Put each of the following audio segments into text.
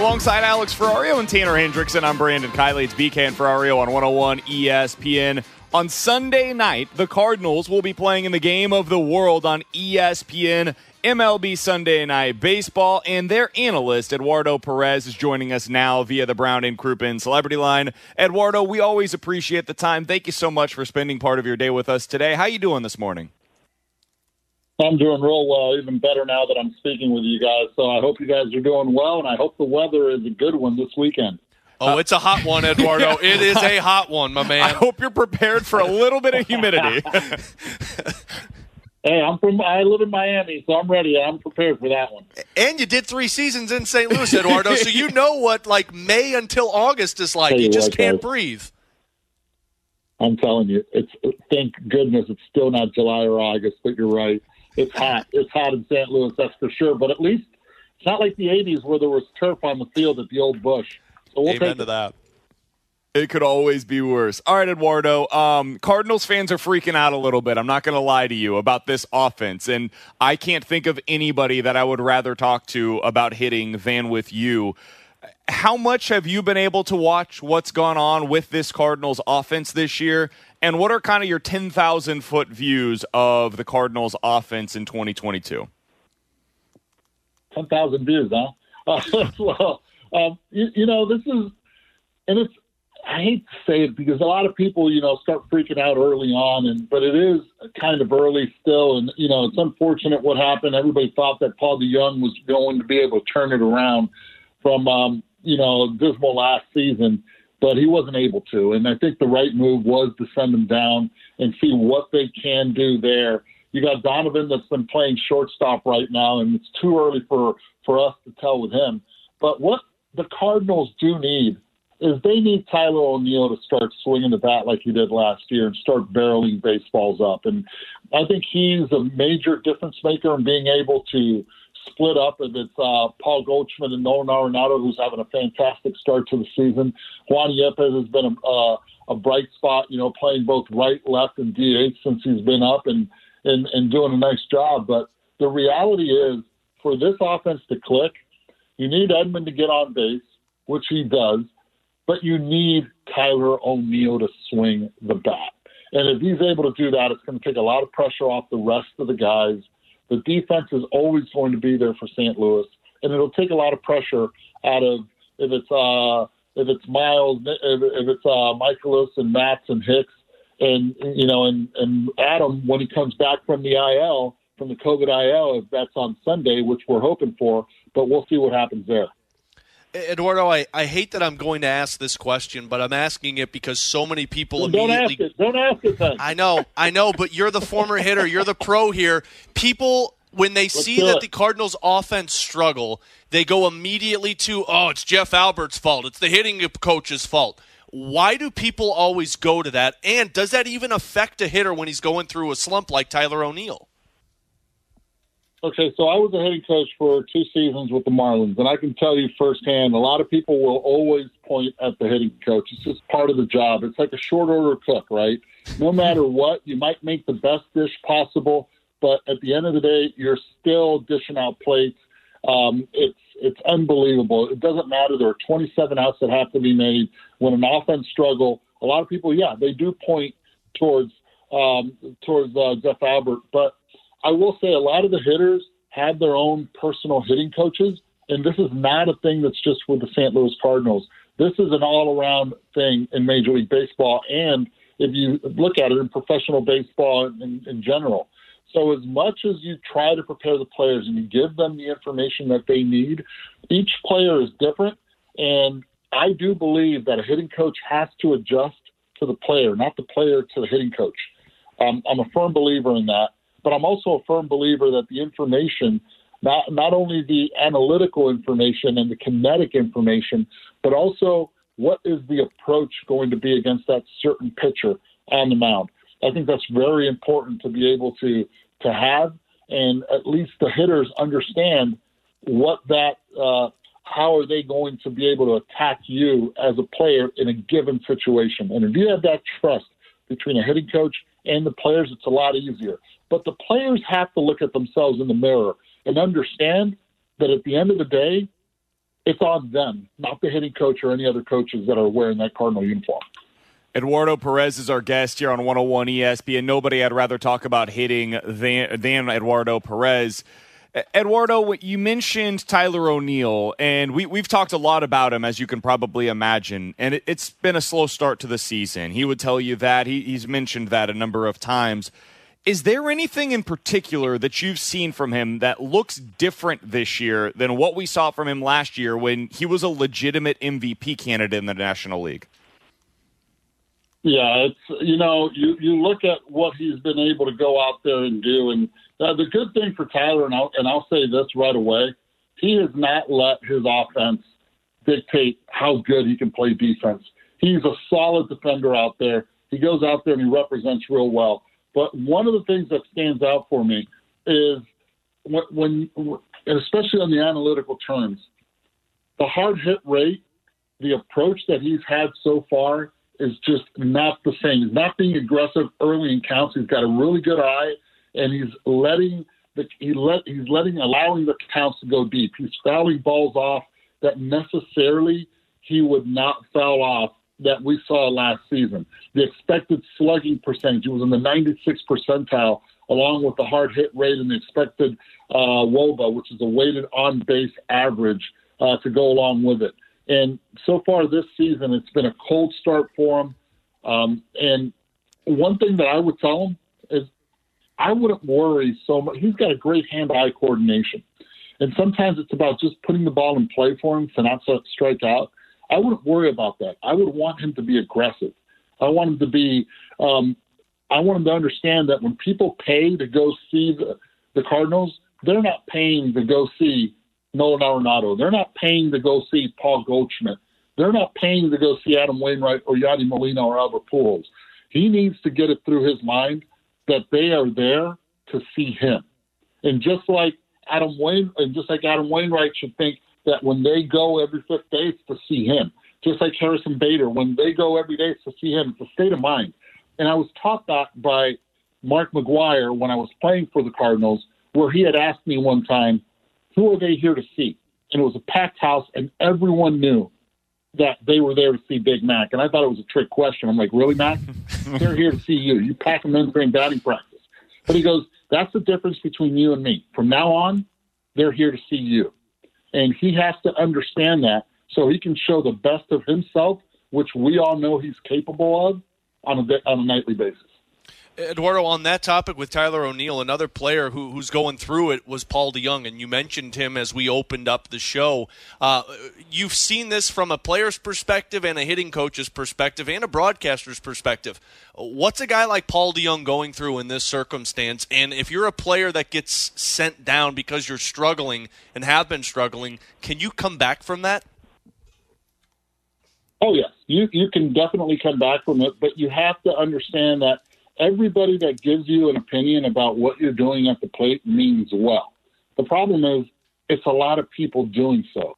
Alongside Alex Ferrario and Tanner Hendrickson, I'm Brandon Kylie. It's BK and Ferrario on 101 ESPN. On Sunday night, the Cardinals will be playing in the game of the world on ESPN, MLB Sunday Night Baseball, and their analyst, Eduardo Perez, is joining us now via the Brown and Crouppen Celebrity Line. Eduardo, we always appreciate the time. Thank you so much for spending part of your day with us today. How are you doing this morning? I'm doing real well, even better now that I'm speaking with you guys. So I hope you guys are doing well, and I hope the weather is a good one this weekend. Oh, it's a hot one, Eduardo. It is a hot one, my man. I hope you're prepared for a little bit of humidity. Hey, I live in Miami, so I'm ready. I'm prepared for that one. And you did 3 seasons in St. Louis, Eduardo, so you know what like May until August is like. You just can't breathe. I'm telling you, thank goodness it's still not July or August, but you're right. It's hot. It's hot in St. Louis, that's for sure. But at least it's not like the 80s where there was turf on the field at the old Busch. So we'll amen to that. It could always be worse. All right, Eduardo, Cardinals fans are freaking out a little bit. I'm not going to lie to you about this offense. And I can't think of anybody that I would rather talk to about hitting than with you. How much have you been able to watch what's gone on with this Cardinals offense this year? And what are kind of your 10,000-foot views of the Cardinals offense in 2022? 10,000 views, huh? Well, this is – and it's – I hate to say it because a lot of people, start freaking out early on, but it is kind of early still. And, it's unfortunate what happened. Everybody thought that Paul DeJong was going to be able to turn it around from, dismal last season. But he wasn't able to, and I think the right move was to send them down and see what they can do there. You got Donovan that's been playing shortstop right now, and it's too early for us to tell with him. But what the Cardinals do need is they need Tyler O'Neill to start swinging the bat like he did last year and start barreling baseballs up. And I think he's a major difference maker in being able to split up, and it's Paul Goldschmidt and Nolan Arenado, who's having a fantastic start to the season. Juan Yepes has been a bright spot, playing both right, left, and DH since he's been up and doing a nice job. But the reality is, for this offense to click, you need Edmund to get on base, which he does, but you need Tyler O'Neill to swing the bat. And if he's able to do that, it's going to take a lot of pressure off the rest of the guys. The defense is always going to be there for St. Louis, and it'll take a lot of pressure out of if it's Miles, if it's Michaelis and Mats and Hicks, and Adam when he comes back from the IL, from the COVID IL, if that's on Sunday, which we're hoping for, but we'll see what happens there. Eduardo, I hate that I'm going to ask this question, but I'm asking it because so many people immediately... Don't ask it then. I know, but you're the former hitter. You're the pro here. People, when they see that the Cardinals' offense struggle, they go immediately to, it's Jeff Albert's fault. It's the hitting coach's fault. Why do people always go to that? And does that even affect a hitter when he's going through a slump like Tyler O'Neill? Okay, so I was a hitting coach for 2 seasons with the Marlins, and I can tell you firsthand, a lot of people will always point at the hitting coach. It's just part of the job. It's like a short-order cook, right? No matter what, you might make the best dish possible, but at the end of the day, you're still dishing out plates. It's unbelievable. It doesn't matter. There are 27 outs that have to be made. When an offense struggle, a lot of people, yeah, they do point towards Jeff Albert. But I will say a lot of the hitters had their own personal hitting coaches, and this is not a thing that's just with the St. Louis Cardinals. This is an all-around thing in Major League Baseball, and if you look at it in professional baseball in general. So as much as you try to prepare the players and you give them the information that they need, each player is different, and I do believe that a hitting coach has to adjust to the player, not the player to the hitting coach. I'm a firm believer in that, but I'm also a firm believer that the information, not only the analytical information and the kinetic information, but also what is the approach going to be against that certain pitcher on the mound. I think that's very important to be able to have, and at least the hitters understand what that how are they going to be able to attack you as a player in a given situation. And if you have that trust between a hitting coach and the players, it's a lot easier. But the players have to look at themselves in the mirror and understand that at the end of the day, it's on them, not the hitting coach or any other coaches that are wearing that Cardinal uniform. Eduardo Perez is our guest here on 101 ESPN. Nobody I'd rather talk about hitting than Eduardo Perez. Eduardo, you mentioned Tyler O'Neill, and we've talked a lot about him, as you can probably imagine, and it's been a slow start to the season. He would tell you that. He's mentioned that a number of times. Is there anything in particular that you've seen from him that looks different this year than what we saw from him last year when he was a legitimate MVP candidate in the National League? Yeah, it's, you know, you look at what he's been able to go out there and do, and the good thing for Tyler, and I'll say this right away, he has not let his offense dictate how good he can play defense. He's a solid defender out there. He goes out there and he represents real well. But one of the things that stands out for me is when especially on the analytical terms, the hard hit rate, the approach that he's had so far is just not the same. He's not being aggressive early in counts. He's got a really good eye, and he's allowing the counts to go deep. He's fouling balls off that necessarily he would not foul off that we saw last season. The expected slugging percentage, he was in the 96th percentile, along with the hard hit rate and the expected WOBA, which is a weighted on-base average, to go along with it. And so far this season, it's been a cold start for him. And one thing that I would tell him is I wouldn't worry so much. He's got a great hand-eye coordination. And sometimes it's about just putting the ball in play for him to not strike out. I wouldn't worry about that. I would want him to be aggressive. I want him to understand that when people pay to go see the Cardinals, they're not paying to go see Nolan Arenado. They're not paying to go see Paul Goldschmidt. They're not paying to go see Adam Wainwright or Yadi Molina or Albert Pujols. He needs to get it through his mind that they are there to see him. And just like Adam Wainwright should think that when they go every 5 days to see him, just like Harrison Bader, when they go every day to see him, it's a state of mind. And I was taught that by Mark McGuire when I was playing for the Cardinals, where he had asked me one time, who are they here to see? And it was a packed house, and everyone knew that they were there to see Big Mac. And I thought it was a trick question. I'm like, really, Mac? They're here to see you. You pack them in during batting practice. But he goes, that's the difference between you and me. From now on, they're here to see you. And he has to understand that so he can show the best of himself, which we all know he's capable of on a nightly basis. Eduardo, on that topic with Tyler O'Neill, another player who's going through it was Paul DeJong, and you mentioned him as we opened up the show. You've seen this from a player's perspective and a hitting coach's perspective and a broadcaster's perspective. What's a guy like Paul DeJong going through in this circumstance? And if you're a player that gets sent down because you're struggling and have been struggling, can you come back from that? Oh, yes. You can definitely come back from it, but you have to understand that everybody that gives you an opinion about what you're doing at the plate means well. The problem is it's a lot of people doing so.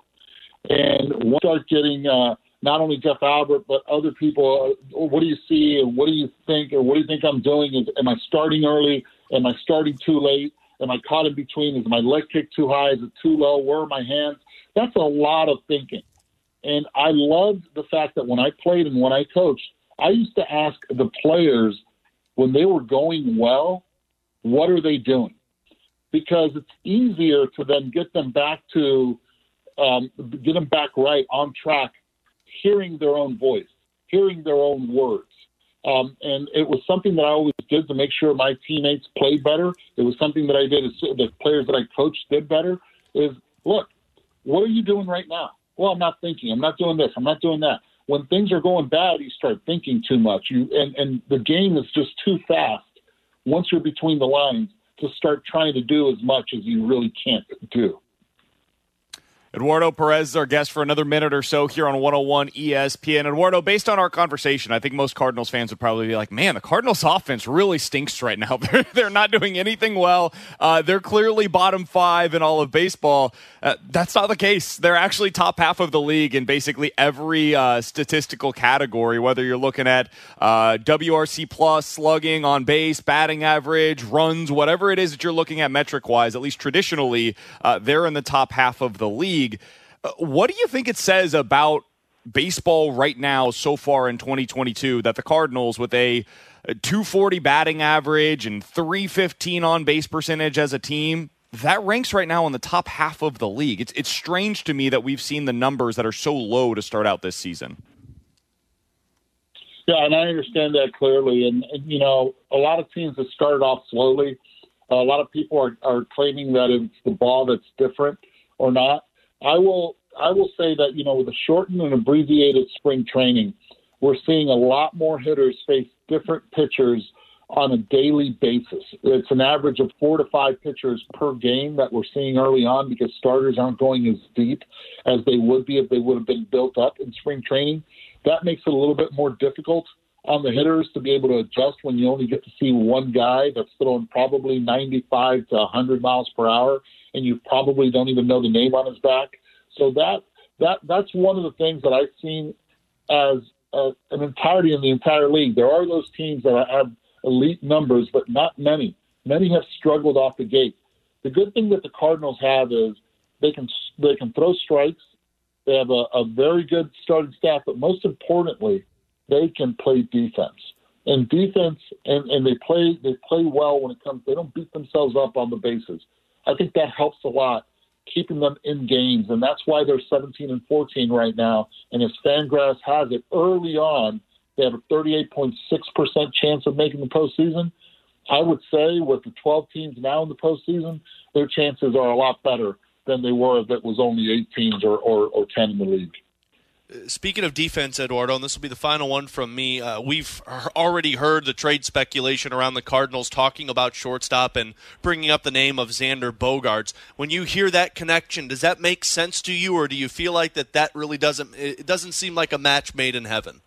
And once you start getting not only Jeff Albert, but other people, what do you see and what do you think or what do you think I'm doing? Am I starting early? Am I starting too late? Am I caught in between? Is my leg kick too high? Is it too low? Where are my hands? That's a lot of thinking. And I loved the fact that when I played and when I coached, I used to ask the players when they were going well, what are they doing? Because it's easier to then get them back to get them back right on track, hearing their own voice, hearing their own words. And it was something that I always did to make sure my teammates played better. It was something that I did, the players that I coached did better, is, look, what are you doing right now? Well, I'm not thinking. I'm not doing this. I'm not doing that. When things are going bad, you start thinking too much. And the game is just too fast once you're between the lines to start trying to do as much as you really can't do. Eduardo Perez is our guest for another minute or so here on 101 ESPN. Eduardo, based on our conversation, I think most Cardinals fans would probably be like, man, the Cardinals offense really stinks right now. They're not doing anything well. They're clearly bottom five in all of baseball. That's not the case. They're actually top half of the league in basically every statistical category, whether you're looking at WRC plus, slugging, on base, batting average, runs, whatever it is that you're looking at metric-wise, at least traditionally, they're in the top half of the league. What do you think it says about baseball right now so far in 2022 that the Cardinals, with a 240 batting average and 315 on base percentage as a team, that ranks right now in the top half of the league? It's strange to me that we've seen the numbers that are so low to start out this season. Yeah, and I understand that clearly. And you know, a lot of teams have started off slowly. A lot of people are claiming that it's the ball that's different or not. I will say that, you know, with a shortened and abbreviated spring training, we're seeing a lot more hitters face different pitchers on a daily basis. It's an average of 4 to 5 pitchers per game that we're seeing early on because starters aren't going as deep as they would be if they would have been built up in spring training. That makes it a little bit more difficult on the hitters to be able to adjust when you only get to see one guy that's throwing probably 95 to 100 miles per hour, and you probably don't even know the name on his back. So that's one of the things that I've seen as an entirety in the entire league. There are those teams that have elite numbers, but not many. Many have struggled off the gate. The good thing that the Cardinals have is they can throw strikes. They have a very good starting staff, but most importantly, they can play defense. And defense, and they play well when it comes. They don't beat themselves up on the bases. I think that helps a lot, keeping them in games, and that's why they're 17-14 right now. And as Fangraphs has it, early on, they have a 38.6% chance of making the postseason. I would say with the 12 teams now in the postseason, their chances are a lot better than they were if it was only 8 teams or 10 in the league. Speaking of defense, Eduardo, and this will be the final one from me, we've already heard the trade speculation around the Cardinals talking about shortstop and bringing up the name of Xander Bogaerts. When you hear that connection, does that make sense to you, or do you feel like that really doesn't? It doesn't seem like a match made in heaven?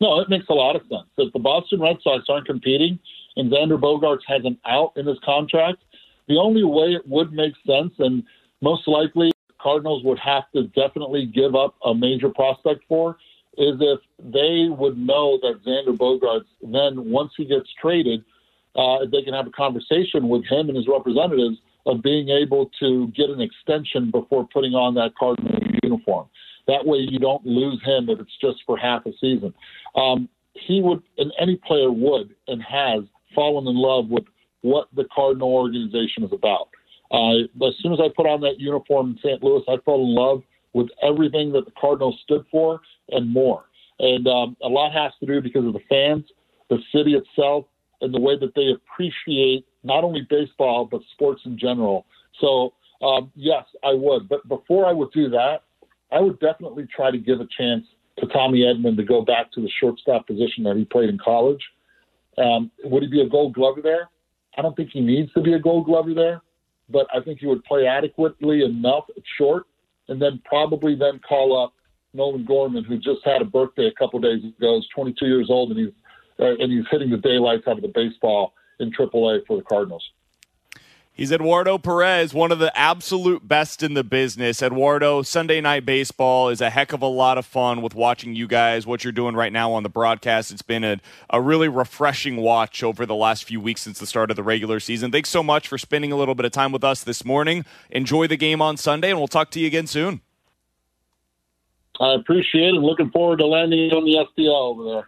No, it makes a lot of sense. If the Boston Red Sox aren't competing and Xander Bogaerts has an out in his contract, the only way it would make sense, and most likely Cardinals would have to definitely give up a major prospect for, is if they would know that Xander Bogaerts, then once he gets traded, they can have a conversation with him and his representatives of being able to get an extension before putting on that Cardinal uniform. That way you don't lose him if it's just for half a season. He would, and any player would and has, fallen in love with what the Cardinal organization is about. As soon as I put on that uniform in St. Louis, I fell in love with everything that the Cardinals stood for and more. And a lot has to do because of the fans, the city itself, and the way that they appreciate not only baseball but sports in general. So, yes, I would. But before I would do that, I would definitely try to give a chance to Tommy Edmund to go back to the shortstop position that he played in college. Would he be a gold glover there? I don't think he needs to be a gold glover there, but I think he would play adequately enough at short, and then probably then call up Nolan Gorman, who just had a birthday a couple days ago. He's 22 years old, and he's hitting the daylights out of the baseball in AAA for the Cardinals. He's Eduardo Perez, one of the absolute best in the business. Eduardo, Sunday Night Baseball is a heck of a lot of fun with watching you guys, what you're doing right now on the broadcast. It's been a really refreshing watch over the last few weeks since the start of the regular season. Thanks so much for spending a little bit of time with us this morning. Enjoy the game on Sunday, and we'll talk to you again soon. I appreciate it. Looking forward to landing on the SDL over there.